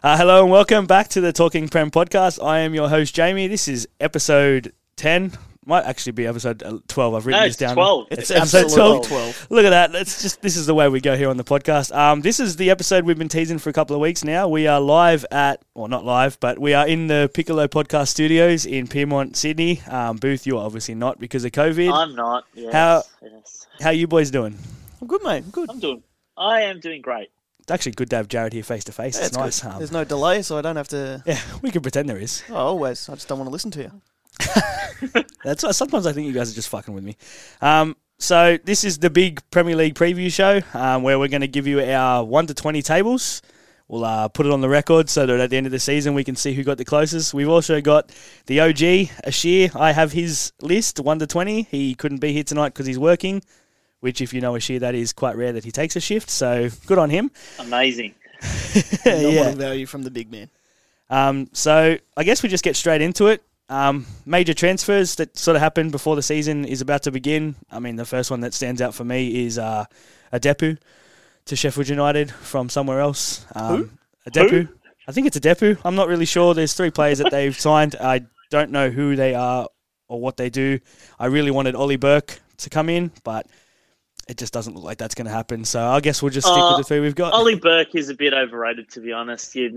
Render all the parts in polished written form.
Hello and welcome back to the Talking Prem podcast. I am your host, Jamie. This is episode 10. Might actually be episode 12. I've written this down. 12. It's episode 12. Look at that. This is the way we go here on the podcast. This is the episode we've been teasing for a couple of weeks now. We are live at, well, not live, but we are in the Piccolo Podcast Studios in Pyrmont, Sydney. Booth, you're obviously not because of COVID. I'm not. Yes, How are you boys doing? I'm good, mate. I'm good. I am doing great. Actually good to have Jared here face to face. It's nice. There's no delay, so I don't have to... Yeah, we can pretend there is. Oh, always. I just don't want to listen to you. That's why sometimes I think you guys are just fucking with me. So this is the big Premier League preview show where we're going to give you our 1 to 20 tables. We'll put it on the record so that at the end of the season we can see who got the closest. We've also got the OG, Ashir. I have his list, 1 to 20. He couldn't be here tonight because he's working. Which, if you know Ashir, that is quite rare that he takes a shift. So, good on him. Amazing. Not value from the big man. So, I guess we just get straight into it. Major transfers that sort of happened before the season is about to begin. I mean, the first one that stands out for me is Adepu to Sheffield United from somewhere else. Adepu. I think it's Adepu. I'm not really sure. There's 3 players that they've signed. I don't know who they are or what they do. I really wanted Oli Burke to come in, but... It just doesn't look like that's going to happen. So I guess we'll just stick with the 3 we've got. Oli Burke is a bit overrated, to be honest. You're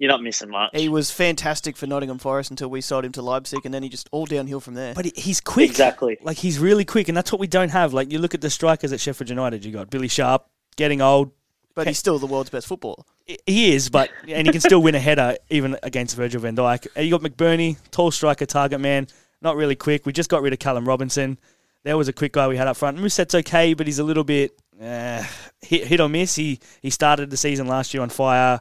not missing much. He was fantastic for Nottingham Forest until we sold him to Leipzig, and then he just all downhill from there. But he's quick. Exactly. Like, he's really quick, and that's what we don't have. Like, you look at the strikers at Sheffield United, you got Billy Sharp, getting old. But he's still the world's best footballer. He is, but and he can still win a header even against Virgil van Dijk. You got McBurnie, tall striker, target man, not really quick. We just got rid of Callum Robinson. There was a quick guy we had up front. Muset's okay, but he's a little bit hit or miss. He started the season last year on fire,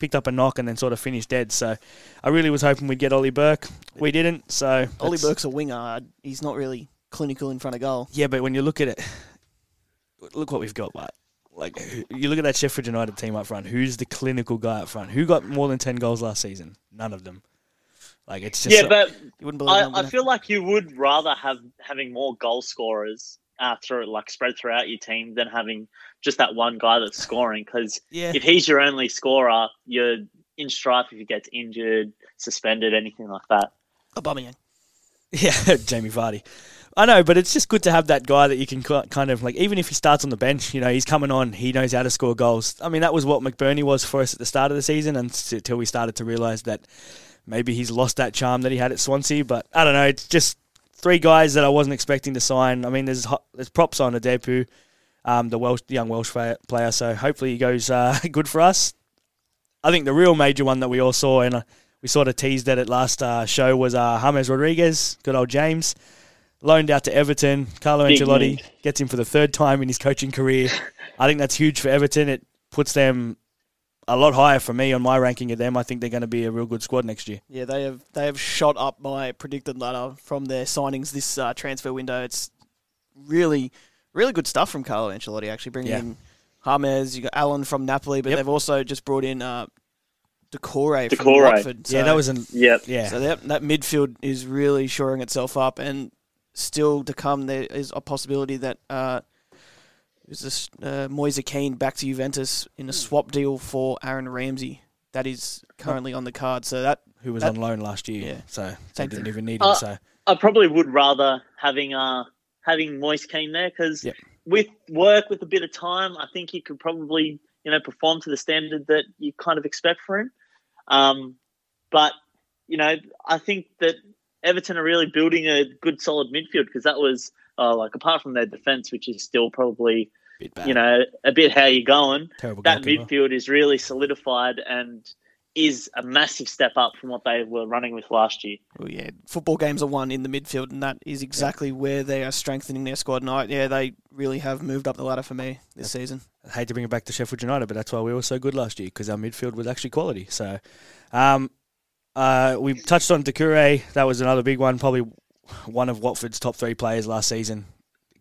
picked up a knock, and then sort of finished dead. So I really was hoping we'd get Oli Burke. We didn't. So Oli Burke's a winger. He's not really clinical in front of goal. Yeah, but when you look at it, look what we've got. Like you look at that Sheffield United team up front. Who's the clinical guy up front? Who got more than 10 goals last season? None of them. Like it's just but you wouldn't believe I feel like you would rather have having more goal scorers spread throughout your team than having just that one guy that's scoring. Because if he's your only scorer, you're in strife if he gets injured, suspended, anything like that. Aubameyang. Yeah, Jamie Vardy. I know, but it's just good to have that guy that you can kind of, like, even if he starts on the bench, you know, he's coming on, he knows how to score goals. I mean, that was what McBurnie was for us at the start of the season until we started to realise that maybe he's lost that charm that he had at Swansea, but I don't know. It's just 3 guys that I wasn't expecting to sign. I mean, there's props on Adepu, the young Welsh player, so hopefully he goes good for us. I think the real major one that we all saw, and we sort of teased at last show, was James Rodriguez, good old James, loaned out to Everton. Carlo Ancelotti gets him for the 3rd time in his coaching career. I think that's huge for Everton. It puts them... a lot higher for me on my ranking of them. I think they're going to be a real good squad next year. Yeah, they have shot up my predicted ladder from their signings this transfer window. It's really, really good stuff from Carlo Ancelotti, actually, bringing in James. You got Allen from Napoli, but they've also just brought in Doucouré from Watford. So, yeah, that was an... Yep. Yeah. So that midfield is really shoring itself up, and still to come there is a possibility that... Moise Keane back to Juventus in a swap deal for Aaron Ramsey. That is currently on the card. So who was on loan last year, so didn't even need him. So I probably would rather having Moise Keane there because with work, with a bit of time, I think he could probably perform to the standard that you kind of expect for him. But I think that Everton are really building a good solid midfield because that was. Apart from their defence, which is still probably, a bit how you're going, that midfield is really solidified and is a massive step up from what they were running with last year. Oh, yeah. Football games are won in the midfield, and that is exactly where they are strengthening their squad. And they really have moved up the ladder for me this season. I hate to bring it back to Sheffield United, but that's why we were so good last year, because our midfield was actually quality. So we touched on Doucouré. That was another big one, probably one of Watford's top 3 players last season,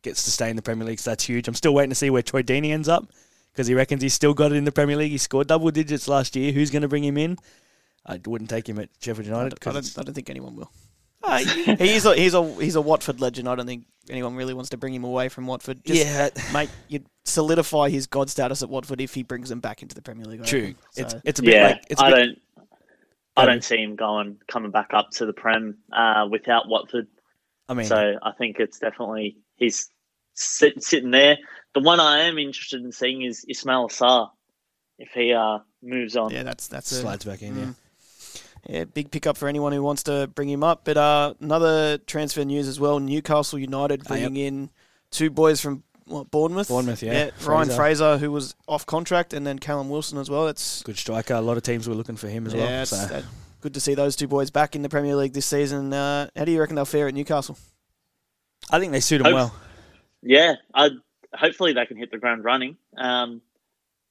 gets to stay in the Premier League, so that's huge. I'm still waiting to see where Troy Deeney ends up because he reckons he's still got it in the Premier League. He scored double digits last year. Who's going to bring him in? I wouldn't take him at Sheffield United. I don't think anyone will. He's a Watford legend. I don't think anyone really wants to bring him away from Watford. Mate, you'd solidify his god status at Watford if he brings him back into the Premier League. True. So, it's a bit like it's a bit, I don't see him coming back up to the Prem without Watford. I mean, so I think it's definitely he's sitting there. The one I am interested in seeing is Ismail Sarr if he moves on. Yeah, that's slides back in. Yeah. Yeah, big pickup for anyone who wants to bring him up. But another transfer news as well, Newcastle United bringing in two boys from Bournemouth. Bournemouth, yeah. Ryan Fraser, who was off contract, and then Callum Wilson as well. That's good striker. A lot of teams were looking for him as well. Yeah, so good to see those two boys back in the Premier League this season. How do you reckon they'll fare at Newcastle? I think they suit them well. Yeah, hopefully they can hit the ground running.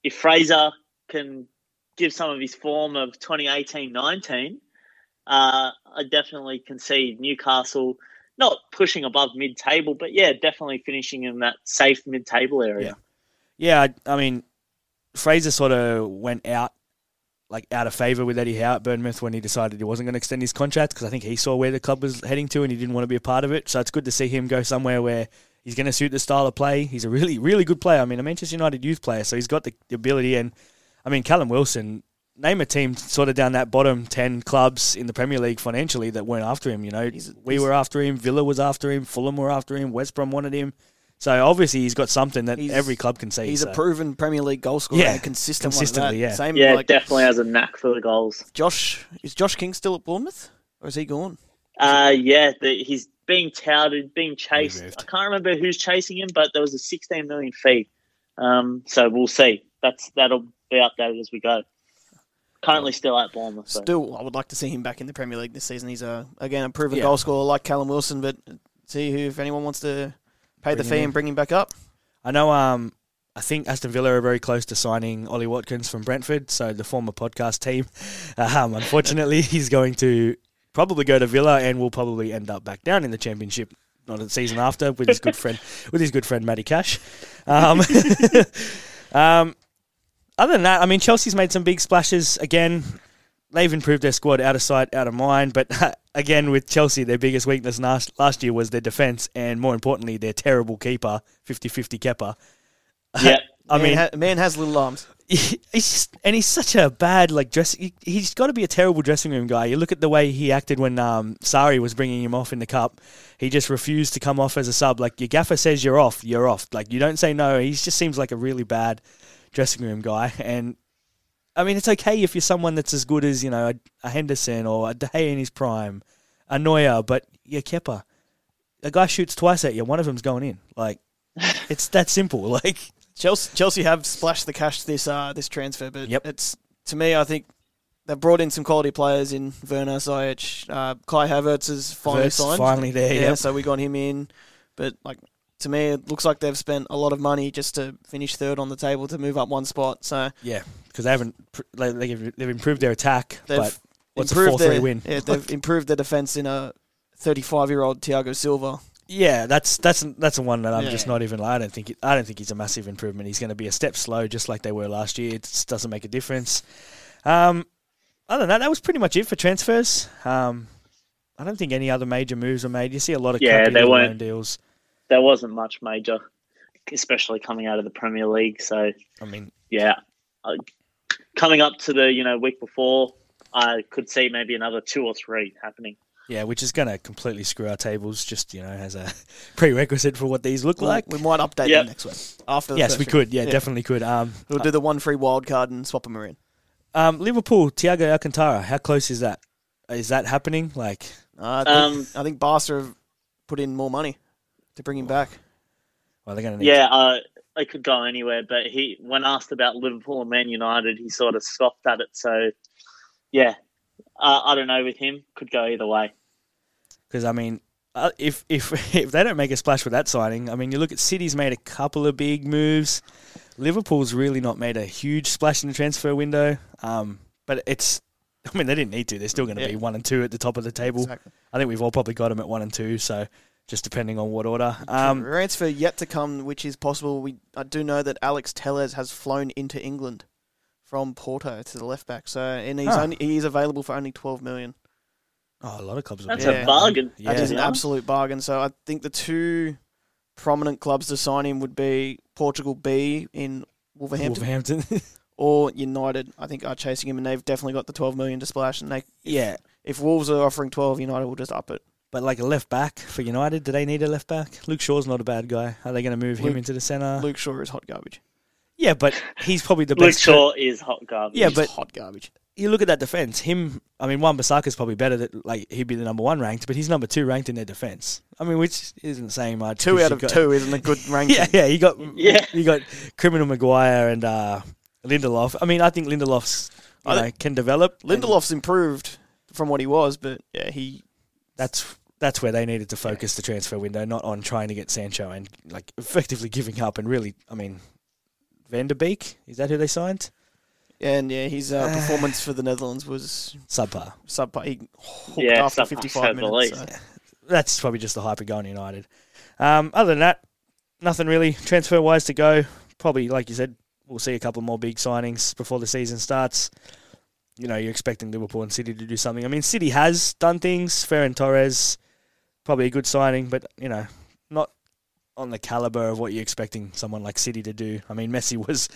If Fraser can give some of his form of 2018-19, I definitely can see Newcastle not pushing above mid-table, but, yeah, definitely finishing in that safe mid-table area. Yeah, I mean, Fraser sort of went out of favour with Eddie Howe at Bournemouth when he decided he wasn't going to extend his contract because I think he saw where the club was heading to and he didn't want to be a part of it. So it's good to see him go somewhere where he's going to suit the style of play. He's a really, really good player. I mean, a Manchester United youth player, so he's got the ability and... I mean, Callum Wilson, name a team sort of down that bottom 10 clubs in the Premier League financially that weren't after him, you know. We were after him, Villa was after him, Fulham were after him, West Brom wanted him. So obviously he's got something that every club can see. He's a proven Premier League goal scorer and a consistent one. Yeah. Definitely has a knack for the goals. Is Josh King still at Bournemouth or is he gone? He's being touted, being chased. I can't remember who's chasing him, but there was a $16 million fee. So we'll see. That'll be updated as we go. Currently still at Bournemouth. So. Still, I would like to see him back in the Premier League this season. He's, a proven goal scorer like Callum Wilson, but see if anyone wants to pay the fee and bring him back up. I know, I think Aston Villa are very close to signing Ollie Watkins from Brentford, so the former podcast team. Unfortunately, he's going to probably go to Villa and will probably end up back down in the Championship. Not the season after, with his good friend, Matty Cash. Other than that, I mean, Chelsea's made some big splashes again. They've improved their squad out of sight, out of mind. But again, with Chelsea, their biggest weakness last year was their defence and, more importantly, their terrible keeper, 50-50 Kepa. Yeah. Man has little arms. He's such a bad, he's got to be a terrible dressing room guy. You look at the way he acted when Sarri was bringing him off in the cup. He just refused to come off as a sub. Like, your gaffer says you're off, you're off. Like, you don't say no. He just seems like a really bad dressing room guy, and I mean, it's okay if you're someone that's as good as, you know, a Henderson or a De Gea in his prime, a Neuer, but you're Kepa. A guy shoots twice at you, one of them's going in. Like, it's that simple. Like, Chelsea have splashed the cash this transfer, but it's, to me, I think they've brought in some quality players in Werner, Ziyech, Kai Havertz is finally signed. Finally there, so we got him in, but to me, it looks like they've spent a lot of money just to finish third on the table to move up one spot. So because they've improved their attack. They've but what's a 4-3 win? Yeah, they've improved their defense in a 35-year-old Thiago Silva. Yeah, that's the one that I'm just not even. I don't think he's a massive improvement. He's going to be a step slow, just like they were last year. It just doesn't make a difference. Other than that, that was pretty much it for transfers. I don't think any other major moves were made. You see a lot of loan deals. There wasn't much major, especially coming out of the Premier League. So, I mean, coming up to the week before, I could see maybe another 2 or 3 happening. Yeah, which is going to completely screw our tables. Just as a prerequisite for what these look like. We might update them next week. After could. Yeah, definitely could. We'll do the one free wild card and swap them around. Liverpool, Thiago Alcantara. How close is that? Is that happening? I think Barca have put in more money to bring him back. Well, they're going to need it could go anywhere, but he, when asked about Liverpool and Man United, he sort of scoffed at it. So, I don't know with him. Could go either way. Because, I mean, if they don't make a splash with that signing, I mean, you look at City's made a couple of big moves. Liverpool's really not made a huge splash in the transfer window. But it's... I mean, they didn't need to. They're still going to be 1 and 2 at the top of the table. Exactly. I think we've all probably got them at 1 and 2, so... Just depending on what order. Transfer yet to come, which is possible. I do know that Alex Telles has flown into England from Porto to the left back. So, and he's available for only $12 million. Oh, a lot of clubs. That's a bargain. Yeah. That is an absolute bargain. So I think the two prominent clubs to sign him would be Portugal B in Wolverhampton. Or United, I think, are chasing him, and they've definitely got the 12 million to splash. And if Wolves are offering 12, United will just up it. But like a left back for United, do they need a left back? Luke Shaw's not a bad guy. Are they going to move him into the centre? Luke Shaw is hot garbage. Yeah, but he's probably the best. Luke Shaw is hot garbage. Yeah, but hot garbage. You look at that defence. Wan-Bissaka's probably better. He'd be the number one ranked, but he's number two ranked in their defence. I mean, which isn't the same. Two out of two isn't a good ranking. You got Criminal Maguire and Lindelof. I mean, I think Lindelof's can develop. Lindelof's improved from what he was, but that's where they needed to focus the transfer window, not on trying to get Sancho and effectively giving up and really. I mean, Van der Beek, is that who they signed? And his performance for the Netherlands was subpar. He hooked after 55 minutes. So. That's probably just the hype of going United. Other than that, nothing really transfer wise to go. Probably, like you said, we'll see a couple more big signings before the season starts. You know, you're expecting Liverpool and City to do something. I mean, City has done things. Ferran Torres, probably a good signing, but, not on the calibre of what you're expecting someone like City to do. I mean, Messi was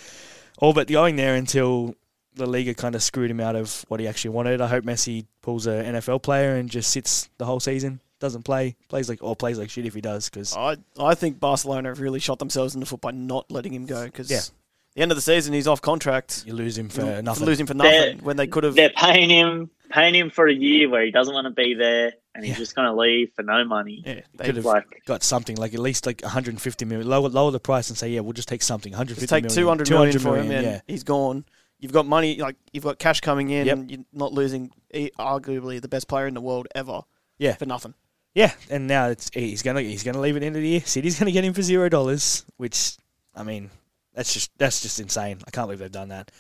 all but going there until La Liga kind of screwed him out of what he actually wanted. I hope Messi pulls an NFL player and just sits the whole season. Doesn't play, plays like shit if he does. Cause I think Barcelona have really shot themselves in the foot by not letting him go. Because the end of the season, he's off contract. You lose him for nothing. Lose him for nothing when they could have. They're paying him for a year where he doesn't want to be there, and he's just going to leave for no money. Yeah, they could have got something at least 150 million. Lower the price and say, we'll just take something. 150 million. Just take 200 million for him. Yeah, he's gone. You've got money, you've got cash coming in, and you're not losing arguably the best player in the world ever. Yeah, for nothing. Yeah, and now he's gonna leave at the end of the year. City's gonna get him for $0, which That's just insane. I can't believe they've done that.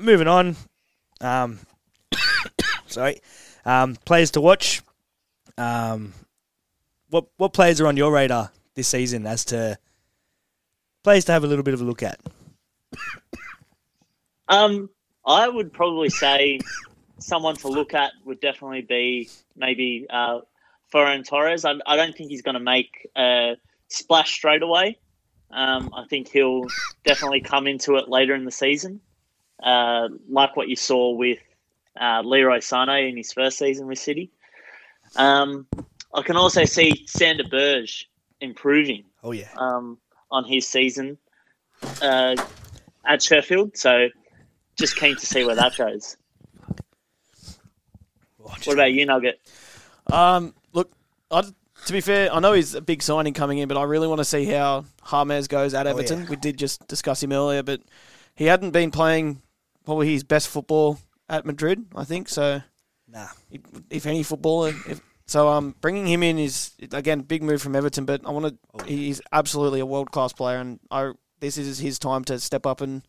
Moving on. Sorry. Players to watch. What players are on your radar this season as to players to have a little bit of a look at? I would probably say someone to look at would definitely be maybe Ferran Torres. I don't think he's going to make a splash straight away. I think he'll definitely come into it later in the season, like what you saw with Leroy Sané in his first season with City. I can also see Sander Berge improving on his season at Sheffield, so just keen to see where that goes. What about you, Nugget? Look, to be fair, I know he's a big signing coming in, but I really want to see how James goes at Everton. We did just discuss him earlier, but he hadn't been playing probably his best football at Madrid, I think. So, if any footballer, bringing him in is again a big move from Everton. But he's absolutely a world class player, and this is his time to step up and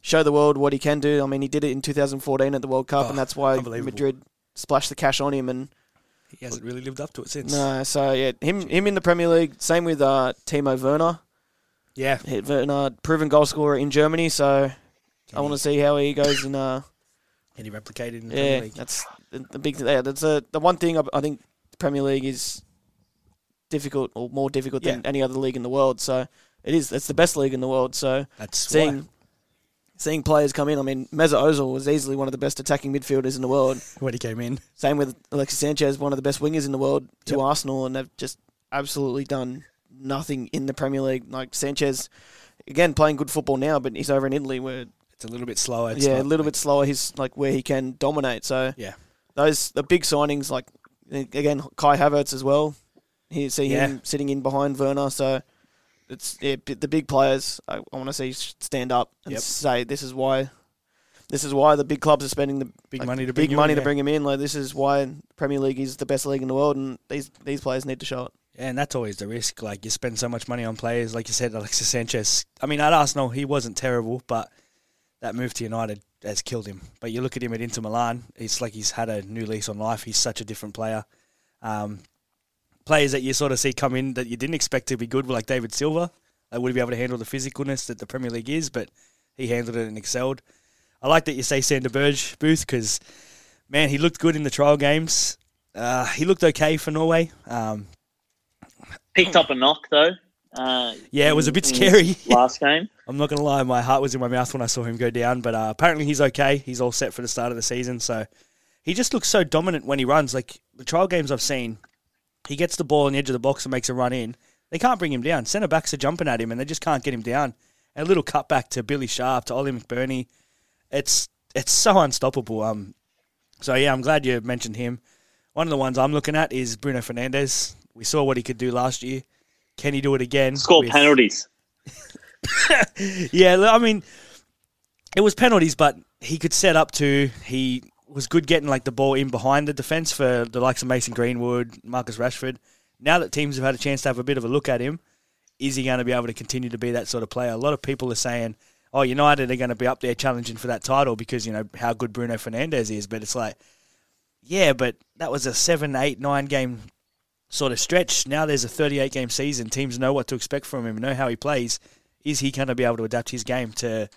show the world what he can do. I mean, he did it in 2014 at the World Cup, and that's why Madrid splashed the cash on him and. He hasn't really lived up to it since. No, so him in the Premier League. Same with Timo Werner. Yeah, Werner, proven goal scorer in Germany. So I want to see how he goes in. Can he replicate it in the Premier League? That's the big thing. Yeah, that's the one thing I think the Premier League is difficult or more difficult than any other league in the world. So it's the best league in the world. So that's seeing players come in. I mean, Mesut Ozil was easily one of the best attacking midfielders in the world when he came in. Same with Alexis Sanchez, one of the best wingers in the world to Arsenal, and they've just absolutely done nothing in the Premier League. Like Sanchez, again, playing good football now, but he's over in Italy where it's a little bit slower. He's where he can dominate. So the big signings, again, Kai Havertz as well. You see him sitting in behind Werner, so... the big players I want to see stand up and say this is why the big clubs are spending the big money to bring him in. This is why Premier League is the best league in the world, and these players need to show it. Yeah, and that's always the risk. You spend so much money on players, like you said, Alexis Sanchez. I mean, at Arsenal he wasn't terrible, but that move to United has killed him. But you look at him at Inter Milan, it's like he's had a new lease on life. He's such a different player. Players that you sort of see come in that you didn't expect to be good were like David Silva. They wouldn't be able to handle the physicalness that the Premier League is, but he handled it and excelled. I like that you say Sander Berge, Booth, because, man, he looked good in the trial games. He looked okay for Norway. Picked up a knock, though. Yeah, it was a bit scary. Last game. I'm not going to lie, my heart was in my mouth when I saw him go down, but apparently he's okay. He's all set for the start of the season, so he just looks so dominant when he runs. Like, the trial games I've seen, he gets the ball on the edge of the box and makes a run in. They can't bring him down. Centre-backs are jumping at him, and they just can't get him down. A little cutback to Billy Sharp, to Oli McBurnie. It's so unstoppable. So, yeah, I'm glad you mentioned him. One of the ones I'm looking at is Bruno Fernandes. We saw what he could do last year. Can he do it again? Score penalties. Yeah, I mean, it was penalties, but he could set up to... He was good getting like the ball in behind the defence for the likes of Mason Greenwood, Marcus Rashford. Now that teams have had a chance to have a bit of a look at him, is he going to be able to continue to be that sort of player? A lot of people are saying, oh, United are going to be up there challenging for that title because, you know, how good Bruno Fernandes is. But it's like, yeah, but that was a 7, 8, 9 game sort of stretch. Now there's a 38-game season. Teams know what to expect from him, know how he plays. Is he going to be able to adapt his game to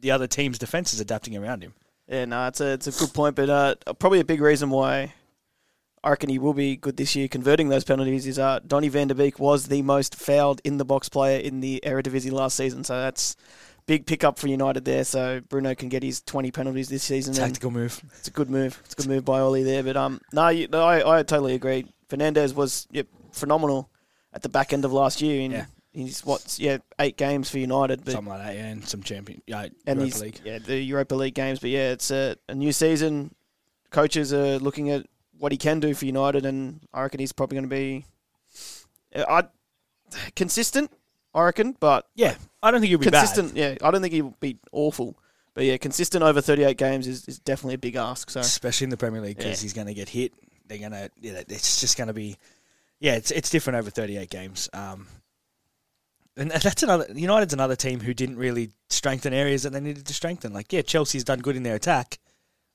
the other team's defences adapting around him? Yeah, no, it's a good point. But probably a big reason why I reckon he will be good this year converting those penalties is Donny van der Beek was the most fouled in-the-box player in the Eredivisie last season. So that's big pick-up for United there. So Bruno can get his 20 penalties this season. Tactical move. It's a good move. It's a good move by Oli there. But I totally agree. Fernandes was phenomenal at the back end of last year he's 8 games for United. But, something like that, yeah, and some Europa League. Yeah, the Europa League games. But, yeah, it's a new season. Coaches are looking at what he can do for United, and I reckon he's probably going to be consistent, I reckon. But yeah, I don't think he'll be consistent, bad. Yeah, I don't think he'll be awful. But, yeah, consistent over 38 games is definitely a big ask. So especially in the Premier League because he's going to get hit. They're going to it's just going to be – yeah, it's different over 38 games. And that's United's another team who didn't really strengthen areas that they needed to strengthen. Like, yeah, Chelsea's done good in their attack.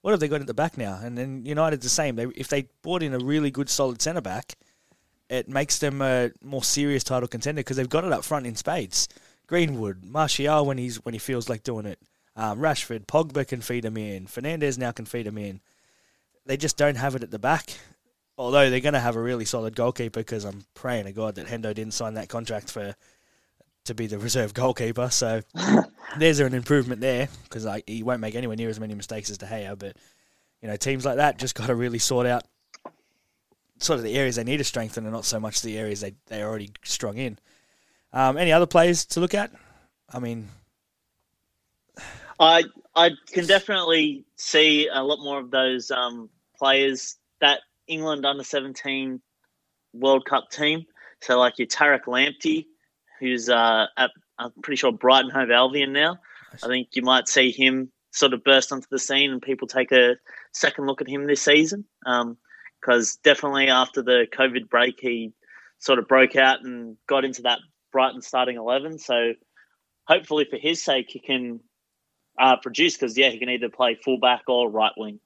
What have they got at the back now? And then United's the same. If they brought in a really good, solid centre-back, it makes them a more serious title contender because they've got it up front in spades. Greenwood, Martial when he feels like doing it. Rashford, Pogba can feed him in. Fernandes now can feed him in. They just don't have it at the back. Although they're going to have a really solid goalkeeper because I'm praying to God that Hendo didn't sign that contract to be the reserve goalkeeper, so there's an improvement there because he won't make anywhere near as many mistakes as De Gea. But teams like that just got to really sort out sort of the areas they need to strengthen, and not so much the areas they're already strong in. Any other players to look at? I mean, I can definitely see a lot more of those players that England under-17 World Cup team. So like your Tarek Lamptey, who's at, I'm pretty sure, Brighton Hove Albion now. I think you might see him sort of burst onto the scene and people take a second look at him this season because definitely after the COVID break, he sort of broke out and got into that Brighton starting 11. So hopefully for his sake, he can produce because, yeah, he can either play fullback or right wing.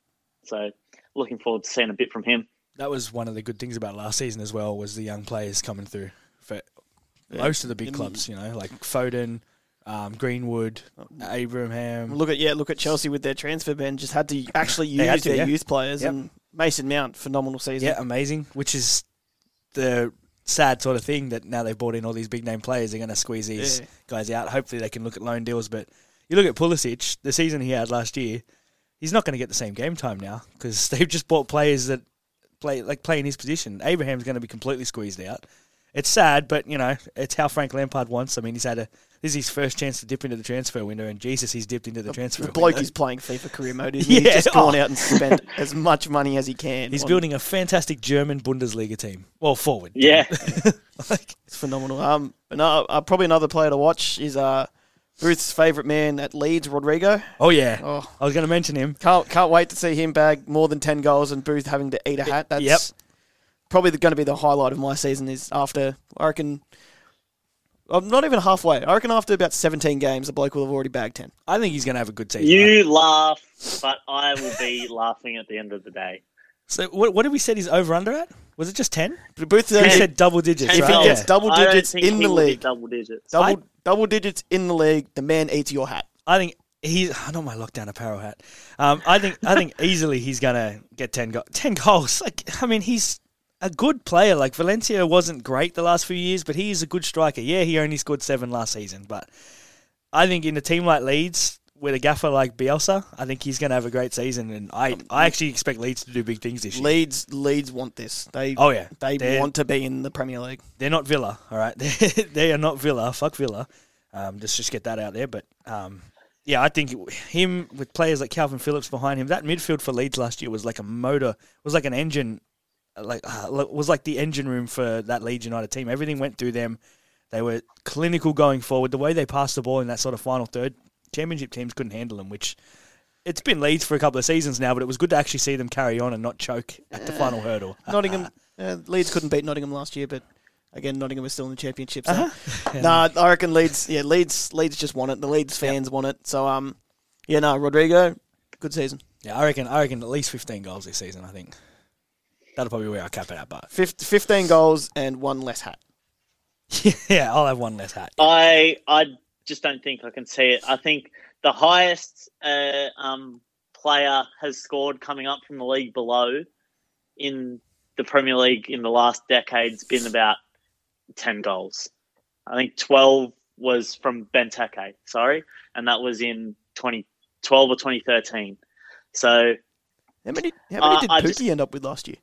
So looking forward to seeing a bit from him. That was one of the good things about last season as well was the young players coming through for most of the big clubs, like Foden, Greenwood, Abraham. Look at Chelsea with their transfer ban. Just had to actually use their youth players. Yep. And Mason Mount, phenomenal season. Yeah, amazing, which is the sad sort of thing that now they've brought in all these big-name players. They're going to squeeze these guys out. Hopefully they can look at loan deals. But you look at Pulisic, the season he had last year, he's not going to get the same game time now because they've just bought players that play in his position. Abraham's going to be completely squeezed out. It's sad, but, it's how Frank Lampard wants. I mean, this is his first chance to dip into the transfer window, and Jesus, he's dipped into the transfer window. The bloke is playing FIFA career mode, isn't he? He's just gone out and spent as much money as he can. He's building a fantastic German Bundesliga team. Well, forward. Yeah. It's phenomenal. Probably another player to watch is Ruth's favourite man at Leeds, Rodrigo. Oh, yeah. Oh. I was going to mention him. Can't wait to see him bag more than 10 goals and Booth having to eat a hat. That's... Yep. Probably going to be the highlight of my season is after, I reckon, I'm not even halfway. I reckon after about 17 games, the bloke will have already bagged 10. I think he's going to have a good season. You laugh, but I will be laughing at the end of the day. So what did we set his over-under at? Was it just 10? Booth said double digits, right? If he gets double digits in the league. Double digits in the league, the man eats your hat. I think I don't want my lockdown apparel hat. I think easily he's gonna get 10 goals. Like, I mean, he's a good player. Like, Valencia wasn't great the last few years, but he is a good striker. Yeah, he only scored 7 last season, but I think in a team like Leeds, with a gaffer like Bielsa, I think he's going to have a great season, and I actually expect Leeds to do big things this year. Leeds want this. They want to be in the Premier League. They're not Villa, all right? They are not Villa. Fuck Villa. Let's just get that out there. But, yeah, I think him with players like Calvin Phillips behind him, that midfield for Leeds last year was like a motor, was like an engine, was like the engine room for that Leeds United team. Everything went through them. They were clinical going forward. The way they passed the ball in that sort of final third, Championship teams couldn't handle them, which it's been Leeds for a couple of seasons now, but it was good to actually see them carry on and not choke at the final hurdle. Nottingham, Leeds couldn't beat Nottingham last year, but again, Nottingham was still in the Championship. So. I reckon Leeds just want it. The Leeds fans want it. So, Rodrigo, good season. Yeah, I reckon at least 15 goals this season, I think. That'll probably be where I cap it at, but 15 goals and 1 less hat. Yeah, I'll have 1 less hat. I just don't think I can see it. I think the highest player has scored coming up from the league below in the Premier League in the last decade's been about 10 goals. I think 12 was from Benteke, and that was in 2012 or 2013. So how many did Pukki end up with last year?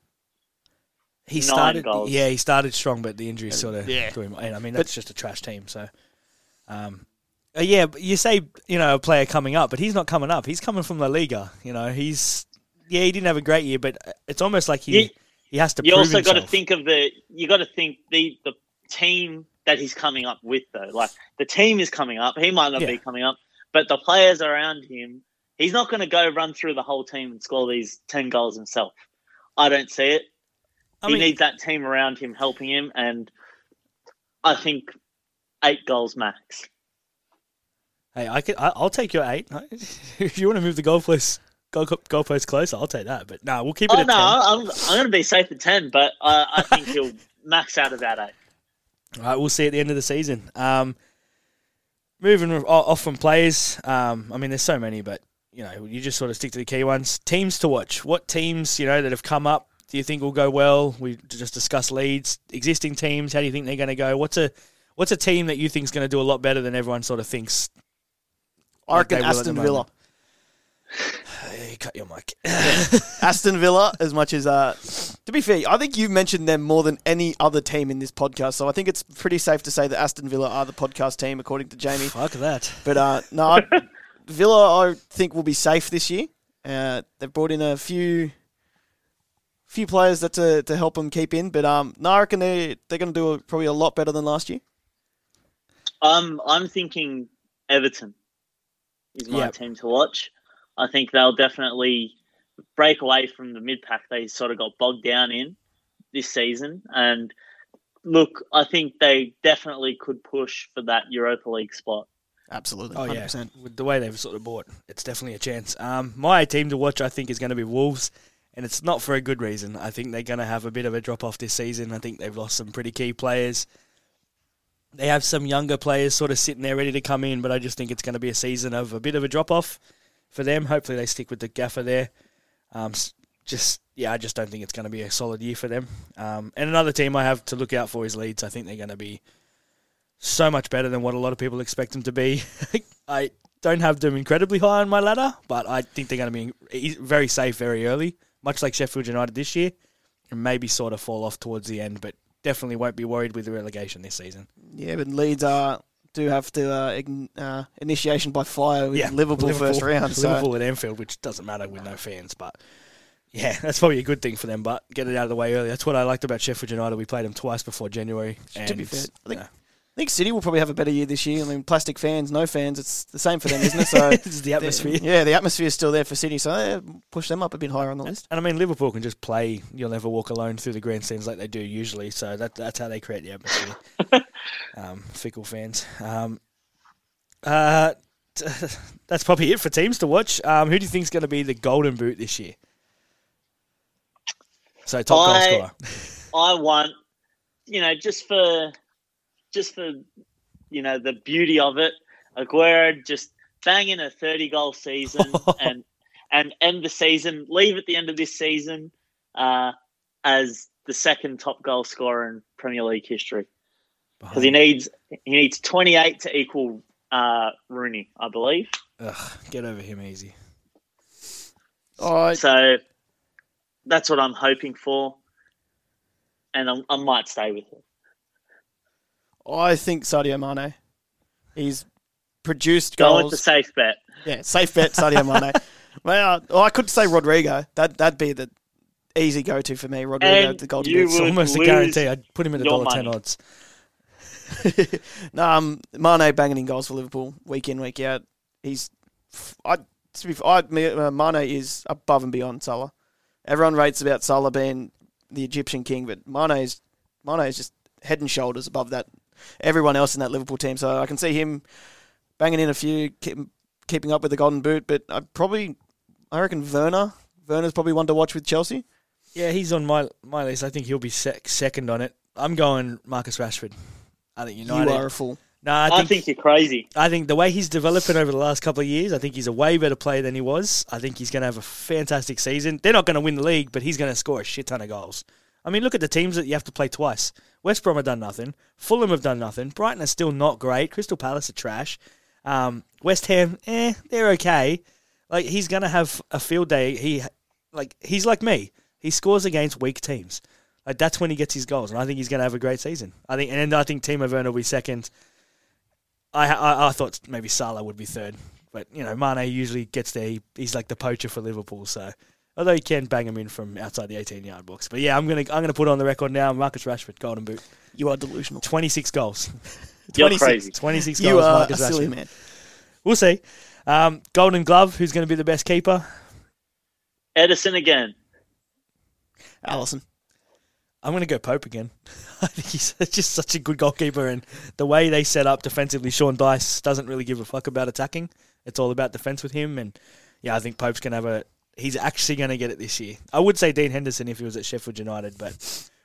He 9 goals. Yeah, he started strong, but the injury sort of threw him. I mean, that's just a trash team. So, yeah, but you say, a player coming up, but he's not coming up. He's coming from La Liga. He didn't have a great year, but it's almost like he has to prove himself. You also got to think of the team that he's coming up with, though. Like, the team is coming up. He might not be coming up, but the players around him, he's not going to go run through the whole team and score these 10 goals himself. I don't see it. He needs that team around him helping him, and I think 8 goals max. Hey, I'll take your 8. If you want to move the goalpost closer, I'll take that. But we'll keep it at 10. I'm going to be safe at 10, but I think he'll max out about 8. All right, we'll see at the end of the season. Moving off from players, there's so many, but, you just sort of stick to the key ones. Teams to watch. What teams, that have come up do you think will go well? We just discussed Leeds. Existing teams, how do you think they're going to go? What's a team that you think is going to do a lot better than everyone sort of thinks? I reckon Aston Villa. Hey, cut your mic. Aston Villa, as much as... to be fair, I think you mentioned them more than any other team in this podcast, so I think it's pretty safe to say that Aston Villa are the podcast team, according to Jamie. Fuck that. But Villa, I think, will be safe this year. They've brought in a few players that to help them keep in, but I reckon they're going to do probably a lot better than last year. I'm thinking Everton is my team to watch. I think they'll definitely break away from the mid-pack they sort of got bogged down in this season. And look, I think they definitely could push for that Europa League spot. Absolutely. 100%. Yeah. With the way they've sort of bought, it's definitely a chance. My team to watch, I think, is going to be Wolves. And it's not for a good reason. I think they're going to have a bit of a drop-off this season. I think they've lost some pretty key players. They have some younger players sort of sitting there ready to come in, but I just think it's going to be a season of a bit of a drop-off for them. Hopefully they stick with the gaffer there. I just don't think it's going to be a solid year for them. And another team I have to look out for is Leeds. I think they're going to be so much better than what a lot of people expect them to be. I don't have them incredibly high on my ladder, but I think they're going to be very safe very early. Much like Sheffield United this year, and maybe sort of fall off towards the end, but definitely won't be worried with the relegation this season. Yeah, but Leeds do have to initiation by fire with Liverpool first round. Liverpool at Anfield, which doesn't matter with no fans, but that's probably a good thing for them, but get it out of the way early. That's what I liked about Sheffield United. We played them twice before January. And, to be fair, I think City will probably have a better year this year. I mean, plastic fans, no fans, it's the same for them, isn't it? So it's the atmosphere. Yeah, the atmosphere is still there for City, so they push them up a bit higher on the list. And Liverpool can just play "You'll Never Walk Alone" through the grandstands like they do usually, so that's how they create the atmosphere. Fickle fans. That's probably it for teams to watch. Who do you think is going to be the golden boot this year? So top goal scorer. I want, just for the beauty of it, Aguero just banging a 30-goal season and end the season, leave at the end of this season as the second top goal scorer in Premier League history. Because he needs 28 to equal Rooney, I believe. Ugh, get over him easy. All right. So that's what I'm hoping for, and I might stay with him. I think Sadio Mane. He's produced goals. Going to safe bet. Yeah, safe bet, Sadio Mane. Well, I could say Rodrigo. That'd be the easy go-to for me. Rodrigo, and the golden boot, is almost a guarantee. I'd put him at $1.10 odds. No, Mane banging in goals for Liverpool week in, week out. Mane is above and beyond Salah. Everyone rates about Salah being the Egyptian king, but Mane is just head and shoulders above that. Everyone else in that Liverpool team. So I can see him banging in a few, keeping up with the golden boot. But I reckon Werner's probably one to watch with Chelsea. Yeah, he's on my list. I think he'll be second on it. I'm going Marcus Rashford. I think United. You are a fool. No, I think you're crazy. I think the way he's developing over the last couple of years, I think he's a way better player than he was. I think he's going to have a fantastic season. They're not going to win the league, but he's going to score a shit ton of goals. I mean, look at the teams that you have to play twice. West Brom have done nothing. Fulham have done nothing. Brighton are still not great. Crystal Palace are trash. West Ham, they're okay. Like, he's going to have a field day. He's like me. He scores against weak teams. Like, that's when he gets his goals, and I think he's going to have a great season. I think Timo Werner will be second. I thought maybe Salah would be third, but Mane usually gets there. He's like the poacher for Liverpool. So although he can bang him in from outside the 18-yard box, but yeah, I'm gonna put on the record now. Marcus Rashford, golden boot. You are delusional. 26 goals. You're crazy. 26 goals. You are Marcus Rashford. Silly man. We'll see. Golden glove. Who's going to be the best keeper? Edison again. Allison. I'm going to go Pope again. I think he's just such a good goalkeeper, and the way they set up defensively, Sean Dyche doesn't really give a fuck about attacking. It's all about defence with him, and yeah, I think Pope's going to have he's actually going to get it this year. I would say Dean Henderson if he was at Sheffield United, but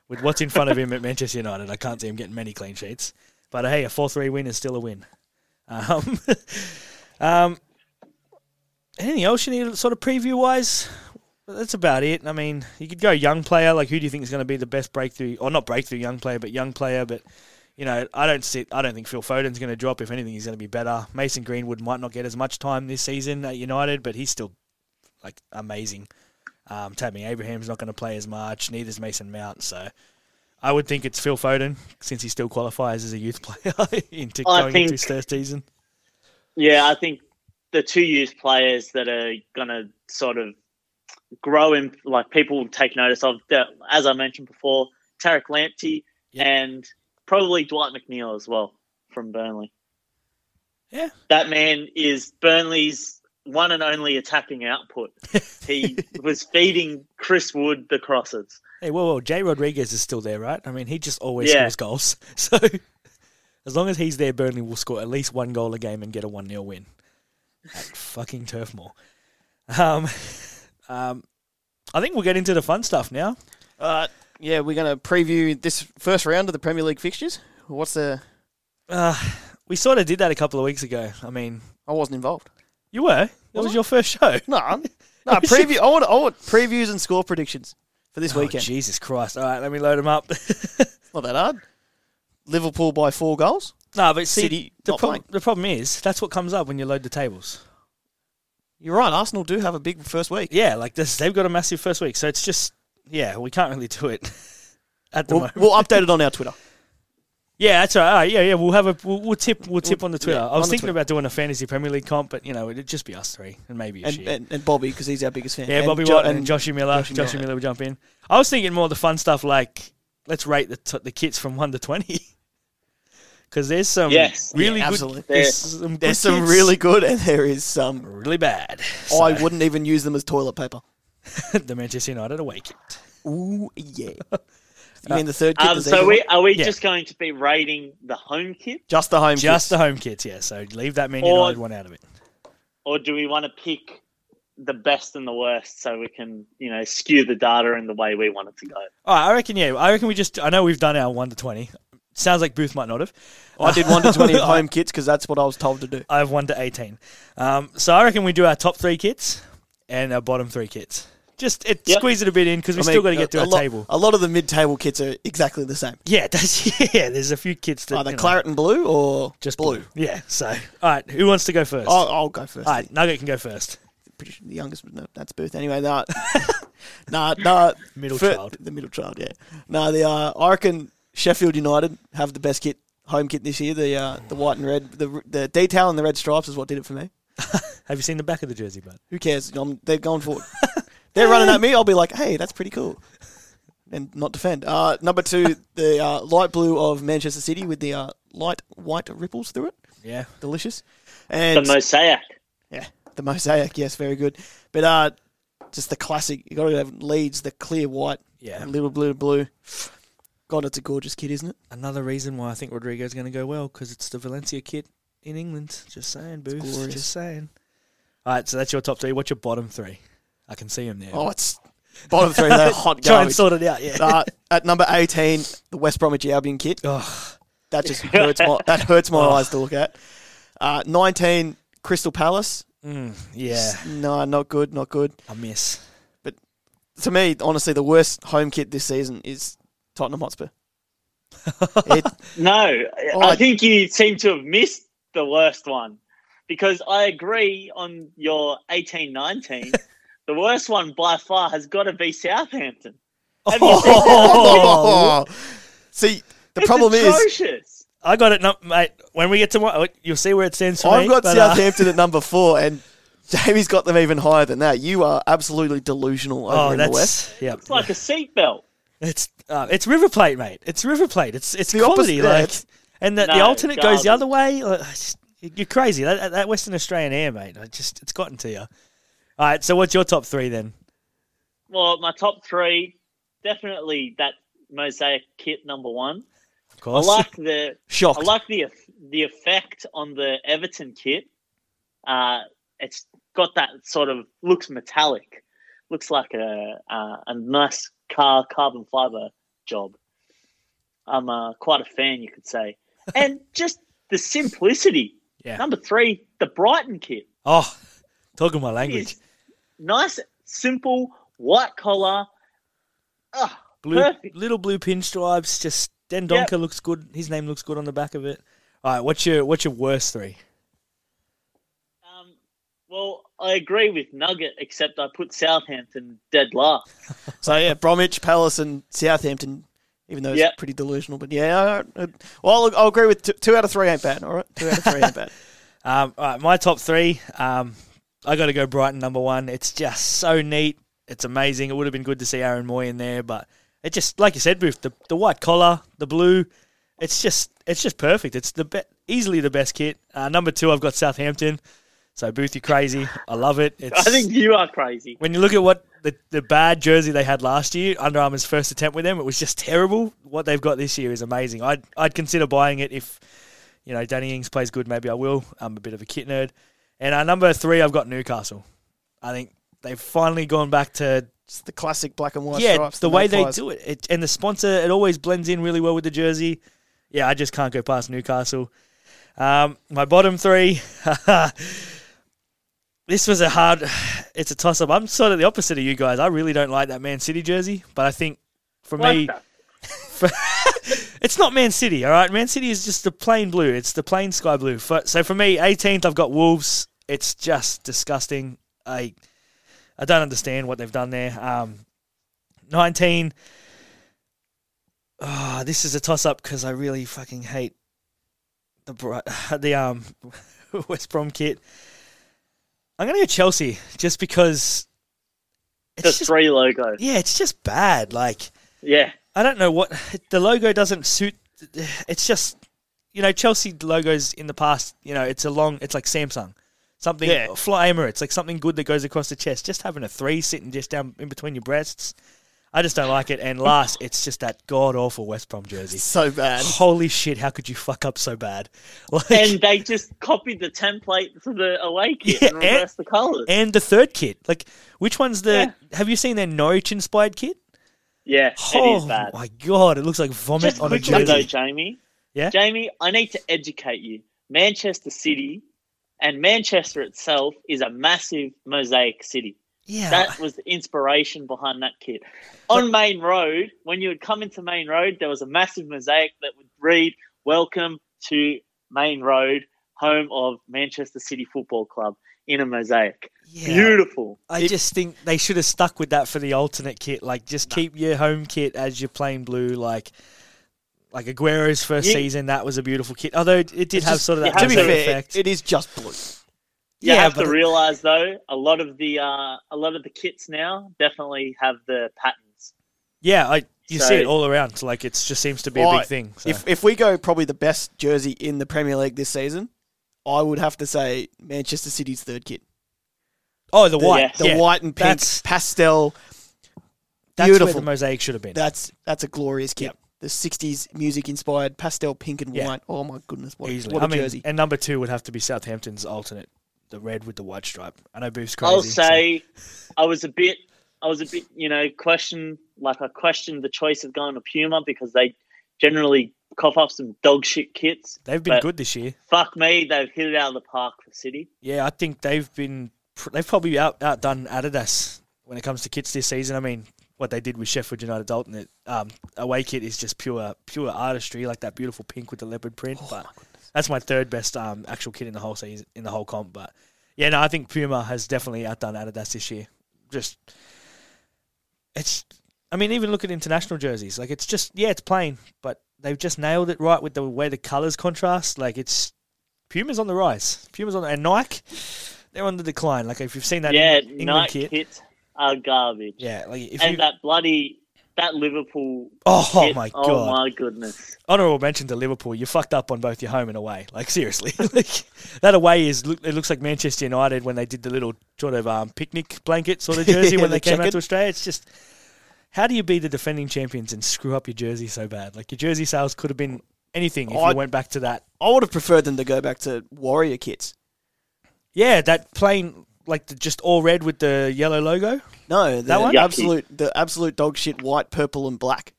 with what's in front of him at Manchester United, I can't see him getting many clean sheets. But hey, a 4-3 win is still a win. Anything else you need sort of preview-wise? Well, that's about it. I mean, you could go young player. Like, who do you think is going to be the best breakthrough, or not breakthrough young player? But I don't think Phil Foden's going to drop. If anything, he's going to be better. Mason Greenwood might not get as much time this season at United, but he's still like amazing. Tammy Abraham's not going to play as much. Neither is Mason Mount. So I would think it's Phil Foden, since he still qualifies as a youth player going into his first season. Yeah, I think the two youth players that are going to sort of grow him, like people will take notice of that, as I mentioned before, Tarek Lamptey and probably Dwight McNeil as well from Burnley. Yeah, that man is Burnley's one and only attacking output. He was feeding Chris Wood the crosses. Hey, whoa, Jay Rodriguez is still there, right? I mean, he just always scores goals. So as long as he's there, Burnley will score at least one goal a game and get a 1-0 win at fucking Turf Moor. I think we'll get into the fun stuff now. We're going to preview this first round of the Premier League fixtures. What's the... we sort of did that a couple of weeks ago. I mean... I wasn't involved. You were? That was your first show. No, preview. I want previews and score predictions for this weekend. Jesus Christ. All right, let me load them up. Not that hard. Liverpool by 4 goals. No, but see, City, the problem is, that's what comes up when you load the tables. You're right, Arsenal do have a big first week. Yeah, like this, they've got a massive first week. So it's just, we can't really do it at the moment. We'll update it on our Twitter. Yeah, that's right. Yeah, we'll tip on the Twitter. Yeah, I was thinking about doing a fantasy Premier League comp, but it'd just be us three and maybe Ashir. And Bobby, because he's our biggest fan. Yeah, and Bobby Watt and Joshie Miller. Joshie Miller will jump in. I was thinking more of the fun stuff, like let's rate the kits from 1 to 20. Because there's some really good. There's some really good, and there is some really bad. So. I wouldn't even use them as toilet paper. The Manchester United away kit. Ooh, yeah. You mean the third kit? Are we just going to be rating the home kit? Just the home kit. Just the home kits, yeah. So leave that Man United one out of it. Or do we want to pick the best and the worst, so we can, skew the data in the way we want it to go? All right, I reckon we just... I know we've done our 1 to 20. Sounds like Booth might not have. I did 1 to 20 at home kits because that's what I was told to do. I have 1 to 18. So I reckon we do our top three kits and our bottom three kits. Just squeeze it a bit in because we've still got to get to our table. A lot of the mid-table kits are exactly the same. Yeah, there's a few kits that... Are they claret and blue or... Just blue. Yeah, so... All right, who wants to go first? I'll go first. All right, Nugget can go first. Pretty sure the youngest... No, that's Booth. Anyway, middle child. The middle child, yeah. No, I reckon Sheffield United have the best home kit this year. The white and red... The detail and the red stripes is what did it for me. Have you seen the back of the jersey, bud? Who cares? They're going forward. They're running at me. I'll be like, hey, that's pretty cool. And not defend. Number two, the light blue of Manchester City with the light white ripples through it. Yeah. Delicious. And the mosaic. Yeah, the mosaic. Yes, very good. But just the classic. You've got to have Leeds, the clear white. Yeah. And little blue. God, it's a gorgeous kit, isn't it? Another reason why I think Rodrigo's going to go well, because it's the Valencia kit in England. Just saying, Booth. Just saying. All right, so that's your top three. What's your bottom three? I can see him there. Oh, it's bottom three. They're hot garbage. Try and sort it out, yeah. At number 18, the West Bromwich Albion kit. Oh. That just hurts my eyes to look at. 19, Crystal Palace. Yeah. No, not good. I miss. But to me, honestly, the worst home kit this season is Tottenham Hotspur. I think you seem to have missed the worst one because I agree on your 18-19. The worst one by far has got to be Southampton. Have you seen that? See, the problem atrocious. Is... I got it, mate. When we get to one, you'll see where it stands for me. I've got Southampton at number 4, and Jamie's got them even higher than that. You are absolutely delusional over in the West. Yep. It's like a seatbelt. It's River Plate, mate. It's River Plate. It's the comedy. Opposite, the alternate goes the other way. You're crazy. That Western Australian air, mate. It's gotten to you. All right, so what's your top three then? Well, my top three, definitely that mosaic kit number 1. Of course. I like the effect on the Everton kit. It's got that sort of, looks metallic. Looks like a nice carbon fibre job. I'm quite a fan, you could say. And just the simplicity. Yeah. Number 3, the Brighton kit. Oh, talking my language. Nice, simple, white collar. Little blue pinstripes. Just Dendonka looks good. His name looks good on the back of it. All right, what's your worst three? Well, I agree with Nugget, except I put Southampton dead last. So yeah, Bromwich, Palace, and Southampton. Even though it's pretty delusional, but yeah. I'll agree with two out of three ain't bad. All right, 2 out of 3 ain't bad. All right, my top three. I got to go Brighton number 1. It's just so neat. It's amazing. It would have been good to see Aaron Moy in there, but it just, like you said, Booth, the white collar, the blue, it's just perfect. It's easily the best kit. Number 2, I've got Southampton. So Booth, you're crazy. I love it. I think you are crazy. When you look at what the bad jersey they had last year, Under Armour's first attempt with them, it was just terrible. What they've got this year is amazing. I'd consider buying it if Danny Ings plays good. Maybe I will. I'm a bit of a kit nerd. And number 3, I've got Newcastle. I think they've finally gone back to... It's the classic black and white stripes. The way they do it. And the sponsor, it always blends in really well with the jersey. Yeah, I just can't go past Newcastle. My bottom 3. This was it's a toss-up. I'm sort of the opposite of you guys. I really don't like that Man City jersey. But I think for me... It's not Man City, all right? Man City is just the plain blue. It's the plain sky blue. So for me, 18th, I've got Wolves. It's just disgusting. I don't understand what they've done there. 19. This is a toss-up because I really fucking hate the West Brom kit. I'm going to go Chelsea just because... It's just 3 logo. Yeah, it's just bad. Yeah. I don't know what the logo doesn't suit. It's just, Chelsea logos in the past, it's like Samsung, something Fly Emirates, like something good that goes across the chest. Just having a 3 sitting just down in between your breasts, I just don't like it. And last, it's just that god awful West Brom jersey. So bad. Holy shit! How could you fuck up so bad? And they just copied the template for the away kit and reversed the colours. And the third kit, which one's the? Yeah. Have you seen their Norwich inspired kit? Yeah, it is bad. Oh, my God. It looks like vomit on a jersey. Just quickly though, Jamie, Yeah. Jamie, I need to educate you. Manchester City and Manchester itself is a massive mosaic city. Yeah. That was the inspiration behind that kid. On Main Road, when you would come into Main Road, there was a massive mosaic that would read, "Welcome to Main Road, home of Manchester City Football Club," in a mosaic. Yeah. Beautiful. I just think they should have stuck with that for the alternate kit. Like, just keep your home kit as your plain blue, like Aguero's first season. That was a beautiful kit. Although it did have sort of that effect. It is just blue. You have to realise, though, a lot of the kits now definitely have the patterns. Yeah, you see it all around. Like, it just seems to be a big thing. So. If we go probably the best jersey in the Premier League this season, I would have to say Manchester City's third kit. Oh, the white. The white and pink, pastel. That's beautiful. Where the mosaic should have been. That's a glorious kit. Yep. The 60s music-inspired pastel pink and white. Oh, my goodness. What a jersey. And number two would have to be Southampton's alternate. The red with the white stripe. I know Boof's crazy. I'll say I was a bit, I questioned the choice of going to Puma because they generally cough up some dog shit kits. They've been good this year. Fuck me, they've hit it out of the park for City. Yeah, I think they've probably outdone Adidas when it comes to kits this season. I mean, what they did with Sheffield United alternate away kit is just pure artistry, like that beautiful pink with the leopard print. That's my third best actual kit in the whole season, in the whole comp. But yeah, no, I think Puma has definitely outdone Adidas this year. Even look at international jerseys. Like, it's just it's plain, but they've just nailed it right with the way the colours contrast. Like, it's Puma's on the rise. And Nike, they're on the decline. Like, if you've seen that England kit, Nike kits are garbage. Yeah, that bloody. That Liverpool. Oh my god! Oh my goodness! Honourable mention to Liverpool. You fucked up on both your home and away. Like, seriously, that away it looks like Manchester United when they did the little sort of picnic blanket sort of jersey when they came out to Australia. It's just, how do you be the defending champions and screw up your jersey so bad? Like, your jersey sales could have been anything if you went back to that. I would have preferred them to go back to Warrior kits. Yeah, that plain. Like just all red with the yellow logo? No, that one? The absolute dog shit white, purple and black.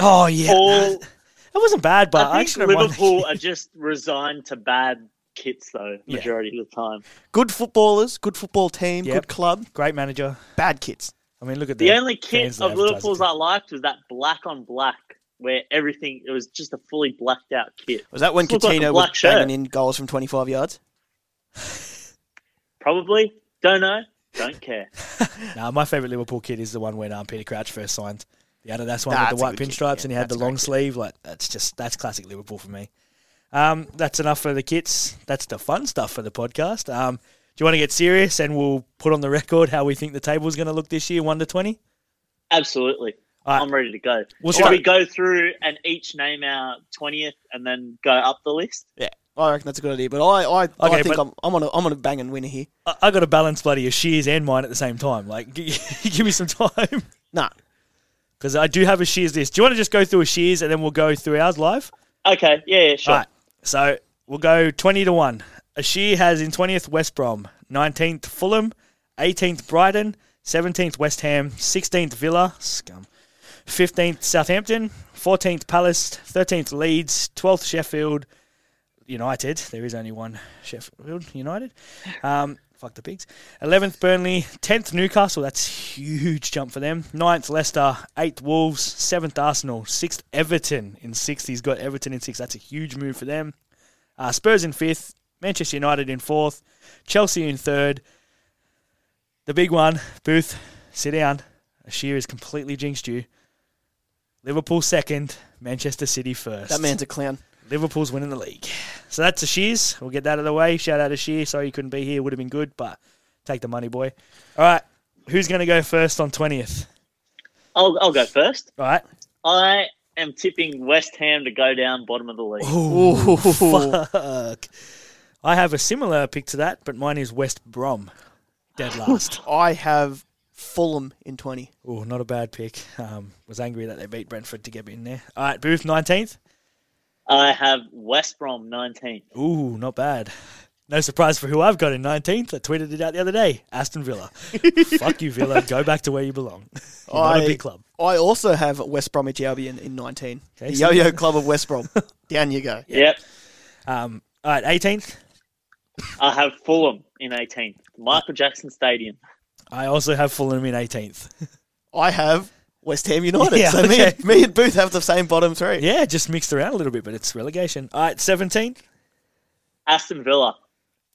Oh yeah. That wasn't bad, but I think Liverpool are just resigned to bad kits though, majority of the time. Good footballers, good football team, good club. Great manager. Bad kits. I mean, look at the only kit of Liverpool's I liked was that black on black where everything it was just a fully blacked out kit. Was that when Coutinho was banging in goals from 25 yards? Probably. Don't know. Don't care. My favourite Liverpool kit is the one when Peter Crouch first signed. The Adidas one with the white pinstripes and he had the long sleeve. Like, that's classic Liverpool for me. That's enough for the kits. That's the fun stuff for the podcast. Do you want to get serious and we'll put on the record how we think the table's going to look this year, 1-20? Absolutely. Right. I'm ready to go. Should we go through and each name our 20th and then go up the list? Yeah. I reckon that's a good idea, but I think I'm on a banging winner here. I got to balance bloody Ashir's and mine at the same time. Like, give me some time. Nah, because I do have Ashir's list. Do you want to just go through Ashir's and then we'll go through ours live? Okay, yeah, sure. All right, so we'll go 20-1. Ashir has in 20th West Brom, 19th Fulham, 18th Brighton, 17th West Ham, 16th Villa, 15th Southampton, 14th Palace, 13th Leeds, 12th Sheffield United, there is only one Sheffield United. Fuck the pigs. 11th Burnley, 10th Newcastle. That's huge jump for them. 9th Leicester, 8th Wolves, 7th Arsenal, 6th Everton in 6th. He's got Everton in 6th. That's a huge move for them. Spurs in 5th, Manchester United in 4th, Chelsea in 3rd. The big one, Booth, sit down. Ashir has completely jinxed you. Liverpool 2nd, Manchester City 1st. That man's a clown. Liverpool's winning the league. So that's Ashir's. We'll get that out of the way. Shout out to Ashir. Sorry you couldn't be here. Would have been good, but take the money, boy. All right. Who's going to go first on 20th? I'll go first. All right. I am tipping West Ham to go down bottom of the league. Ooh, fuck. I have a similar pick to that, but mine is West Brom. Dead last. I have Fulham in 20. Oh, not a bad pick. Was angry that they beat Brentford to get in there. All right, Booth, 19th. I have West Brom 19th. Ooh, not bad. No surprise for who I've got in 19th. I tweeted it out the other day. Aston Villa. Fuck you, Villa. Go back to where you belong. You're not a big club. I also have West Bromwich Albion in 19. Excellent. The Yo-Yo Club of West Brom. Down you go. Yep. All right, 18th? I have Fulham in 18th. Michael Jackson Stadium. I also have Fulham in 18th. I have West Ham United. Yeah, so okay. me and Booth have the same bottom three. Yeah, just mixed around a little bit, but it's relegation. All right, 17th? Aston Villa.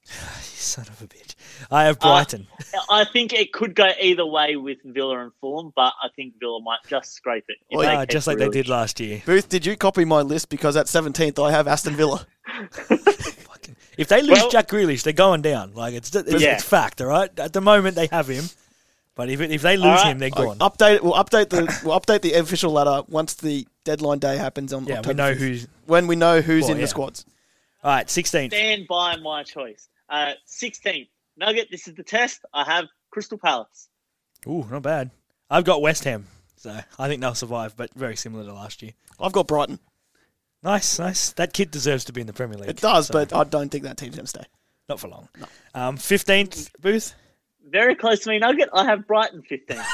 You son of a bitch. I have Brighton. I think it could go either way with Villa and Fulham, but I think Villa might just scrape it. Just like they did last year. Booth, did you copy my list? Because at 17th, I have Aston Villa. If they lose Jack Grealish, they're going down. Like it's fact, all right? At the moment, they have him. But if they lose him, they're gone. We'll update the official ladder once the deadline day happens on October 5th. When we know who's in the squads. All right, 16th. Stand by my choice. 16th. Nugget, this is the test. I have Crystal Palace. Ooh, not bad. I've got West Ham, so I think they'll survive, but very similar to last year. I've got Brighton. Nice. That kid deserves to be in the Premier League. It does, but I don't think that team's going to stay. Not for long. No. 15th, Booth? Very close to me, Nugget. I have Brighton 15th.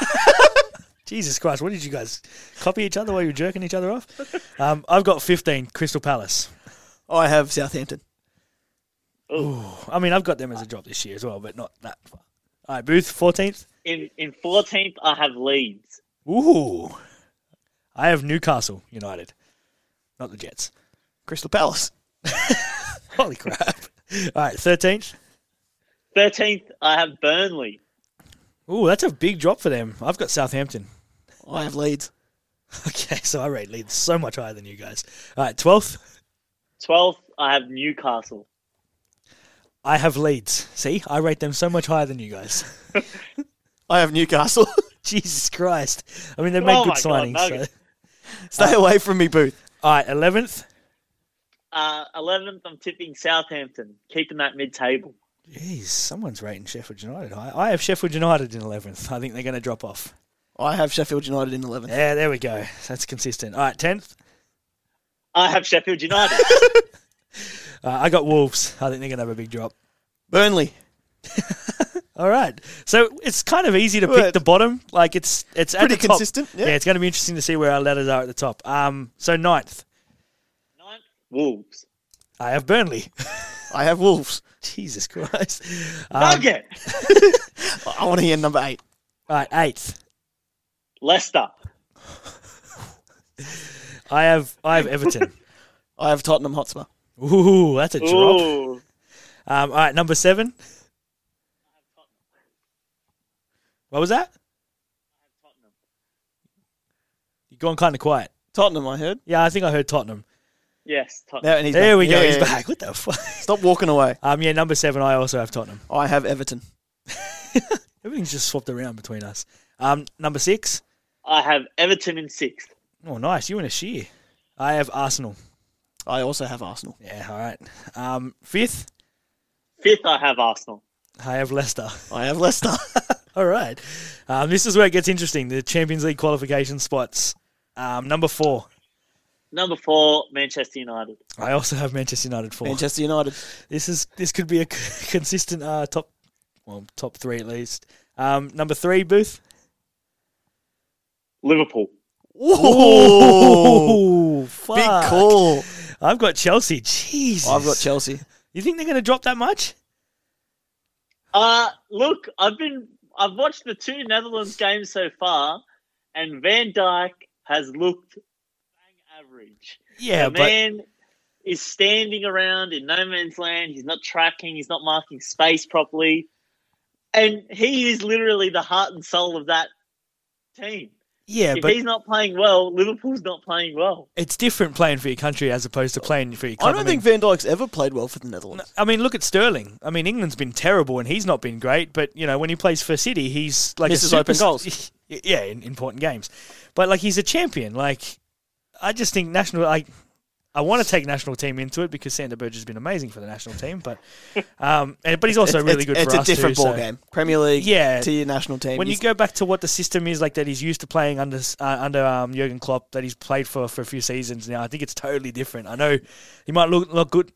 Jesus Christ, what did you guys copy each other while you were jerking each other off? I've got 15, Crystal Palace. I have Southampton. Ooh. I mean, I've got them as a drop this year as well, but not that far. All right, Booth, 14th? In 14th, I have Leeds. Ooh. I have Newcastle United. Not the Jets. Crystal Palace. Holy crap. All right, 13th? 13th, I have Burnley. Ooh, that's a big drop for them. I've got Southampton. I have Leeds. Okay, so I rate Leeds so much higher than you guys. All right, 12th? 12th, I have Newcastle. I have Leeds. See, I rate them so much higher than you guys. I have Newcastle. Jesus Christ. I mean, they've made good signings. So. Stay away from me, Booth. All right, 11th? 11th, I'm tipping Southampton, keeping that mid-table. Jeez, someone's rating Sheffield United high. I have Sheffield United in 11th. I think they're going to drop off. I have Sheffield United in 11th. Yeah, there we go. That's consistent. All right, 10th? I have Sheffield United. I got Wolves. I think they're going to have a big drop. Burnley. All right. So it's kind of easy to pick the bottom. Like it's pretty consistent. Yeah. It's going to be interesting to see where our ladders are at the top. So 9th. 9th, Wolves. I have Burnley. I have Wolves. Jesus Christ. Nugget. I want to hear number 8. All right, 8th. Leicester. I have Everton. I have Tottenham Hotspur. Ooh, that's a drop. All right, number 7. What was that? Tottenham. You're going kind of quiet. Tottenham, I heard. Yeah, I think I heard Tottenham. Yes, Tottenham. There we go. Yeah, he's back. What the fuck? Stop walking away. Yeah, number 7. I also have Tottenham. I have Everton. Everything's just swapped around between us. Number 6. I have Everton in 6th. Oh, nice. You and Ashir. I have Arsenal. I also have Arsenal. Yeah, all right. 5th? 5th, I have Arsenal. I have Leicester. I have Leicester. All right. This is where it gets interesting, the Champions League qualification spots. Number 4. Number 4, Manchester United. I also have Manchester United 4. Manchester United. This could be a consistent top 3 at least. Number 3, Booth? Liverpool. Whoa! Fuck. Big call. I've got Chelsea. Jesus. I've got Chelsea. You think they're going to drop that much? Look, I've watched the 2 Netherlands games so far, and Van Dijk has looked average. Yeah, the man is standing around in no man's land. He's not tracking. He's not marking space properly, and he is literally the heart and soul of that team. Yeah, but he's not playing well, Liverpool's not playing well. It's different playing for your country as opposed to playing for your club. I don't think Van Dijk's ever played well for the Netherlands. No, I mean, look at Sterling. I mean, England's been terrible and he's not been great, but, you know, when he plays for City, he's like misses open goals. Yeah, in important games. But, like, he's a champion. Like, I just think I want to take national team into it because Sander Berge has been amazing for the national team, but he's also really good for us too. It's a different ball game, Premier League to your national team. When you go back to what the system is like that he's used to playing under Jurgen Klopp, that he's played for a few seasons now, I think it's totally different. I know he might not look good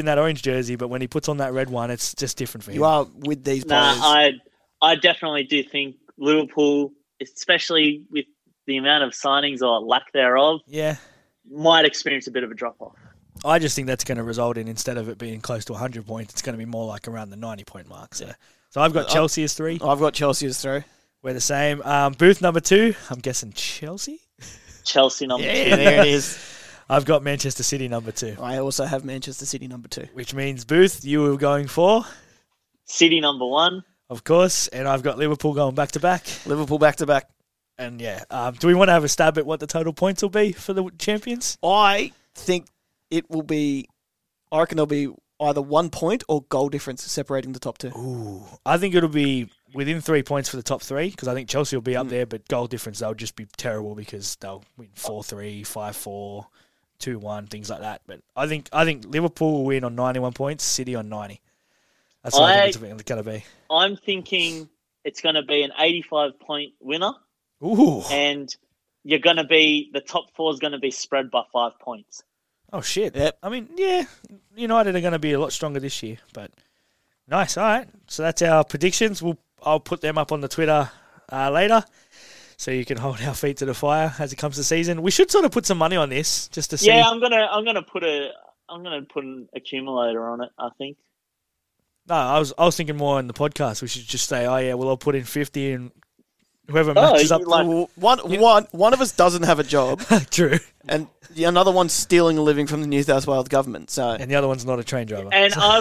in that orange jersey, but when he puts on that red one, it's just different for him. You are with these players. I definitely do think Liverpool, especially with the amount of signings or lack thereof, might experience a bit of a drop-off. I just think that's going to result in, instead of it being close to 100 points, it's going to be more like around the 90-point mark. So I've got Chelsea as three. I've got Chelsea as three. We're the same. Booth number two, I'm guessing Chelsea? Chelsea number two. There it is. I've got Manchester City number two. I also have Manchester City number two. Which means, Booth, you were going for? City number one. Of course. And I've got Liverpool going back-to-back. Liverpool back-to-back. And, do we want to have a stab at what the total points will be for the champions? I think it will be... I reckon there'll be either 1 point or goal difference separating the top two. Ooh. I think it'll be within 3 points for the top three, because I think Chelsea will be up there, but goal difference, they'll just be terrible because they'll win 4-3, 5-4... 2-1, things like that. But I think Liverpool will win on 91 points, City on 90. That's what I think it's going to be. I'm thinking it's going to be an 85-point winner. Ooh. And you're going to be, the top four is going to be spread by 5 points. Oh, shit. Yep. I mean, United are going to be a lot stronger this year. But nice, all right. So that's our predictions. I'll put them up on the Twitter later. So you can hold our feet to the fire as it comes to season. We should sort of put some money on this just to see. Yeah, I'm gonna put an accumulator on it, I think. No, I was thinking more on the podcast. We should just say, well, I'll put in 50 and whoever matches up. Like, one of us doesn't have a job. True. And another one's stealing a living from the New South Wales government. And the other one's not a train driver. And I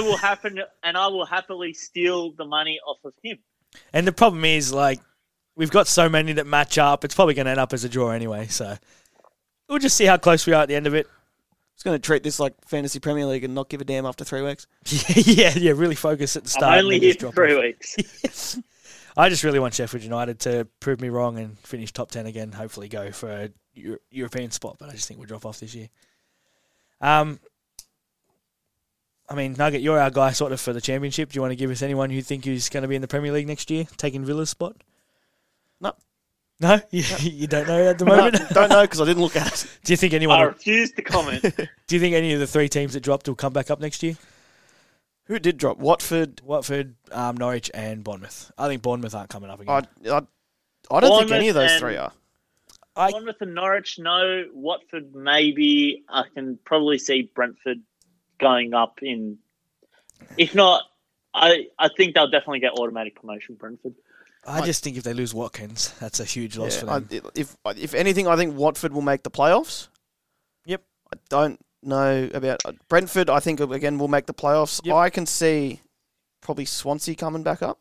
will happily steal the money off of him. And the problem is, like, we've got so many that match up. It's probably going to end up as a draw anyway. So we'll just see how close we are at the end of it. It's going to treat this like Fantasy Premier League and not give a damn after 3 weeks. Yeah. Really focus at the start. I'm only here for 3 weeks. I just really want Sheffield United to prove me wrong and finish top 10 again. Hopefully go for a European spot, but I just think we'll drop off this year. Nugget, you're our guy sort of for the championship. Do you want to give us anyone you think is going to be in the Premier League next year, taking Villa's spot? No? You don't know at the moment? No, don't know because I didn't look at it. Do you think anyone... I refuse to comment. Do you think any of the three teams that dropped will come back up next year? Who did drop? Watford, Norwich and Bournemouth. I think Bournemouth aren't coming up again. I don't think any of those three are. Bournemouth and Norwich, no. Watford, maybe. I can probably see Brentford going up in... If not, I think they'll definitely get automatic promotion, Brentford. I just think if they lose Watkins, that's a huge loss for them. If anything, I think Watford will make the playoffs. Yep. I don't know about Brentford. I think, again, will make the playoffs. Yep. I can see probably Swansea coming back up.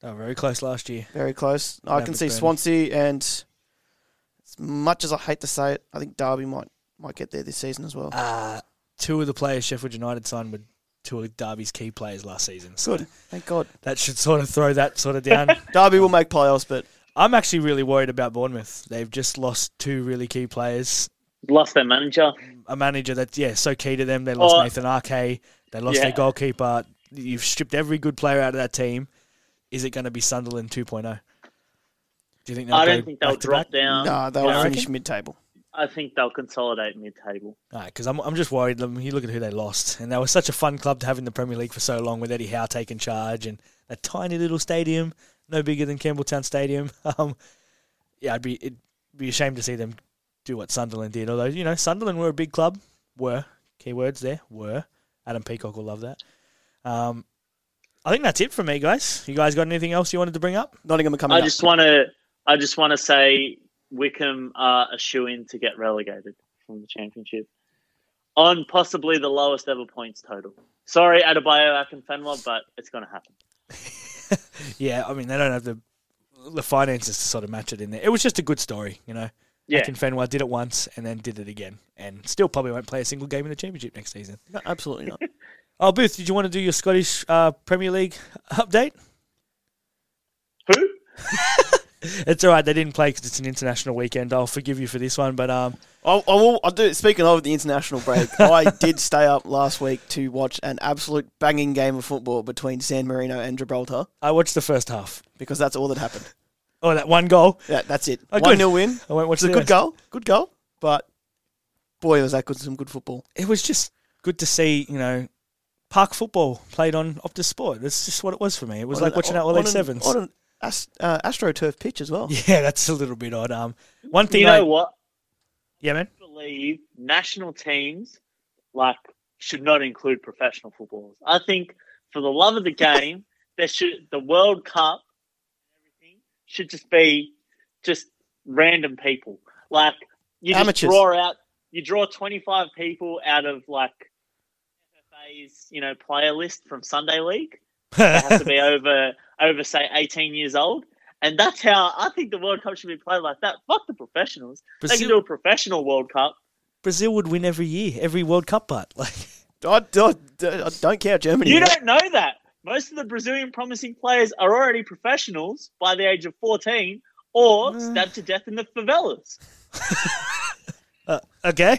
They were very close last year. Very close. I can see Swansea, and as much as I hate to say it, I think Derby might get there this season as well. Two of the players Sheffield United signed would... two of Derby's key players last season. So good. Thank God. That should sort of throw that sort of down. Derby will make playoffs, but... I'm actually really worried about Bournemouth. They've just lost two really key players. Lost their manager. A manager that's, so key to them. They lost Nathan Ake. They lost their goalkeeper. You've stripped every good player out of that team. Is it going to be Sunderland 2.0? Do you think I don't think they'll drop down. No, they'll finish mid-table. I think they'll consolidate mid-table. All right, because I'm just worried. You look at who they lost, and they were such a fun club to have in the Premier League for so long with Eddie Howe taking charge and a tiny little stadium, no bigger than Campbelltown Stadium. It'd be a shame to see them do what Sunderland did. Although, Sunderland were a big club. Were. Keywords there. Were. Adam Peacock will love that. I think that's it from me, guys. You guys got anything else you wanted to bring up? Nottingham are coming up. I just want to say... Wickham are a shoo-in to get relegated from the championship on possibly the lowest ever points total. Sorry, Adebayo, Ak and Fenwa, but it's going to happen. They don't have the finances to sort of match it in there. It was just a good story, Ak and Fenwa did it once and then did it again and still probably won't play a single game in the championship next season. No, absolutely not. Oh, Booth, did you want to do your Scottish Premier League update? Who? It's all right. They didn't play because it's an international weekend. I'll forgive you for this one, but I do. Speaking of the international break, I did stay up last week to watch an absolute banging game of football between San Marino and Gibraltar. I watched the first half because that's all that happened. Oh, that one goal. Yeah, that's it. 1-0 win. I won't watch the goal. Good goal, but boy, was that good! Some good football. It was just good to see. Park football played on Optus Sport. That's just what it was for me. It was like watching our All 87s. AstroTurf pitch as well. Yeah, that's a little bit odd. One thing. You know what? Yeah, man. I believe national teams should not include professional footballers. I think for the love of the game, the World Cup and everything should just be just random people. Like you just amateurs. You draw 25 people out of like FFA's, player list from Sunday League. They have to be over say 18 years old. And that's how I think the World Cup should be played like that. Fuck the professionals. They can do a professional World Cup. Brazil would win every year, every World Cup, but like I don't care Germany. You don't know that. Most of the Brazilian promising players are already professionals by the age of 14 or stabbed to death in the favelas. Okay.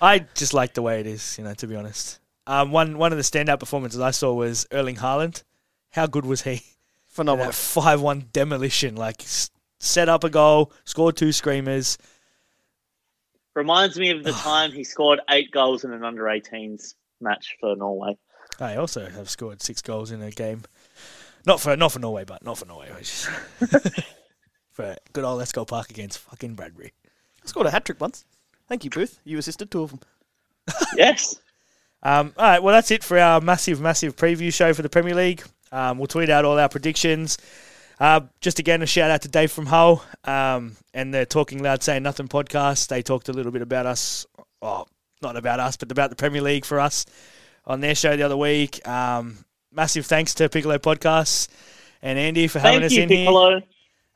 I just like the way it is, to be honest. One of the standout performances I saw was Erling Haaland. How good was he? Phenomenal. 5-1 demolition. Set up a goal, scored two screamers. Reminds me of the time he scored 8 goals in an under-18s match for Norway. I also have scored 6 goals in a game. Not for Norway. For good old Let's Go Park against fucking Bradbury. I scored a hat-trick once. Thank you, Booth. You assisted 2 of them. Yes. All right, well, that's it for our massive, massive preview show for the Premier League. We'll tweet out all our predictions. Just again, a shout-out to Dave from Hull and the Talking Loud Saying Nothing podcast. They talked a little bit about us. Oh, not about us, but about the Premier League for us on their show the other week. Massive thanks to Piccolo Podcasts and Andy for having us in here.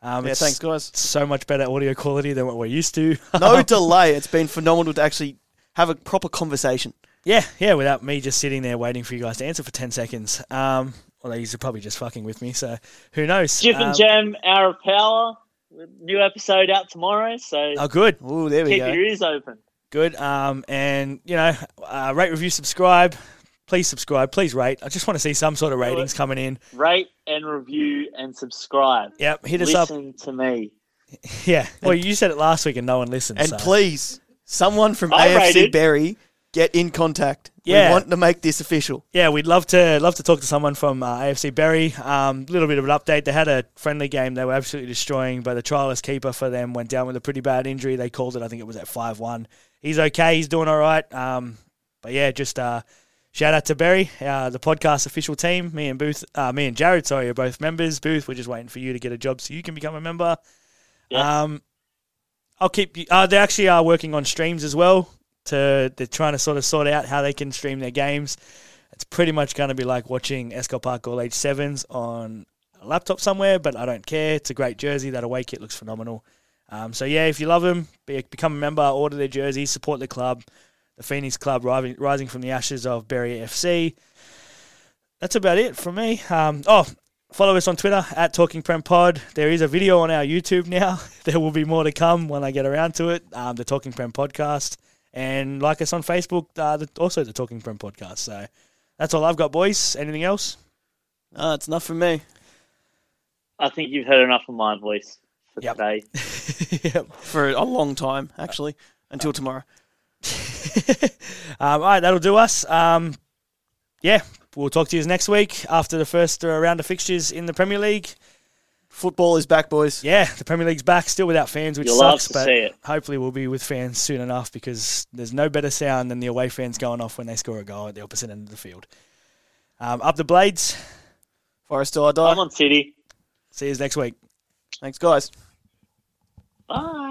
Thanks, guys. So much better audio quality than what we're used to. No delay. It's been phenomenal to actually have a proper conversation. Yeah, without me just sitting there waiting for you guys to answer for 10 seconds. Although you're probably just fucking with me, so who knows? Jif and Jam, Hour of Power, new episode out tomorrow. So oh, good. Ooh, there we go. Keep your ears open. Good. And, rate, review, subscribe. Please subscribe. Please rate. I just want to see some sort of ratings coming in. Rate and review and subscribe. Yep, hit us up. Listen to me. Yeah. Well, you said it last week and no one listened. And please, someone from AFC Berry... get in contact. Yeah. We want to make this official. Yeah, we'd love to talk to someone from AFC Berry. Little bit of an update. They had a friendly game they were absolutely destroying, but the trialist keeper for them went down with a pretty bad injury. They called it, I think it was at 5-1. He's okay. He's doing all right. But yeah, just shout out to Berry, the podcast official team. Me and Jared, are both members. Booth, we're just waiting for you to get a job so you can become a member. Yeah. I'll keep you. They actually are working on streams as well. They're trying to sort out how they can stream their games. It's pretty much going to be like watching Esco Park All Age 7s on a laptop somewhere, but I don't care. It's a great jersey. That away kit looks phenomenal. So, yeah, if you love them, become a member, order their jersey, support the club, the Phoenix Club rising from the ashes of Berry FC. That's about it from me. Follow us on Twitter, at Talking Prem Pod. There is a video on our YouTube now. There will be more to come when I get around to it, the Talking Prem Podcast. And like us on Facebook, also the Talking Prem podcast. So that's all I've got, boys. Anything else? It's enough from me. I think you've heard enough of my voice for today. Yep. For a long time, actually, until tomorrow. All right, that'll do us. We'll talk to you next week after the first round of fixtures in the Premier League. Football is back, boys. Yeah, the Premier League's back, still without fans, which sucks, but hopefully we'll be with fans soon enough because there's no better sound than the away fans going off when they score a goal at the opposite end of the field. Up the Blades. Forest till I die. I'm on City. See you next week. Thanks, guys. Bye.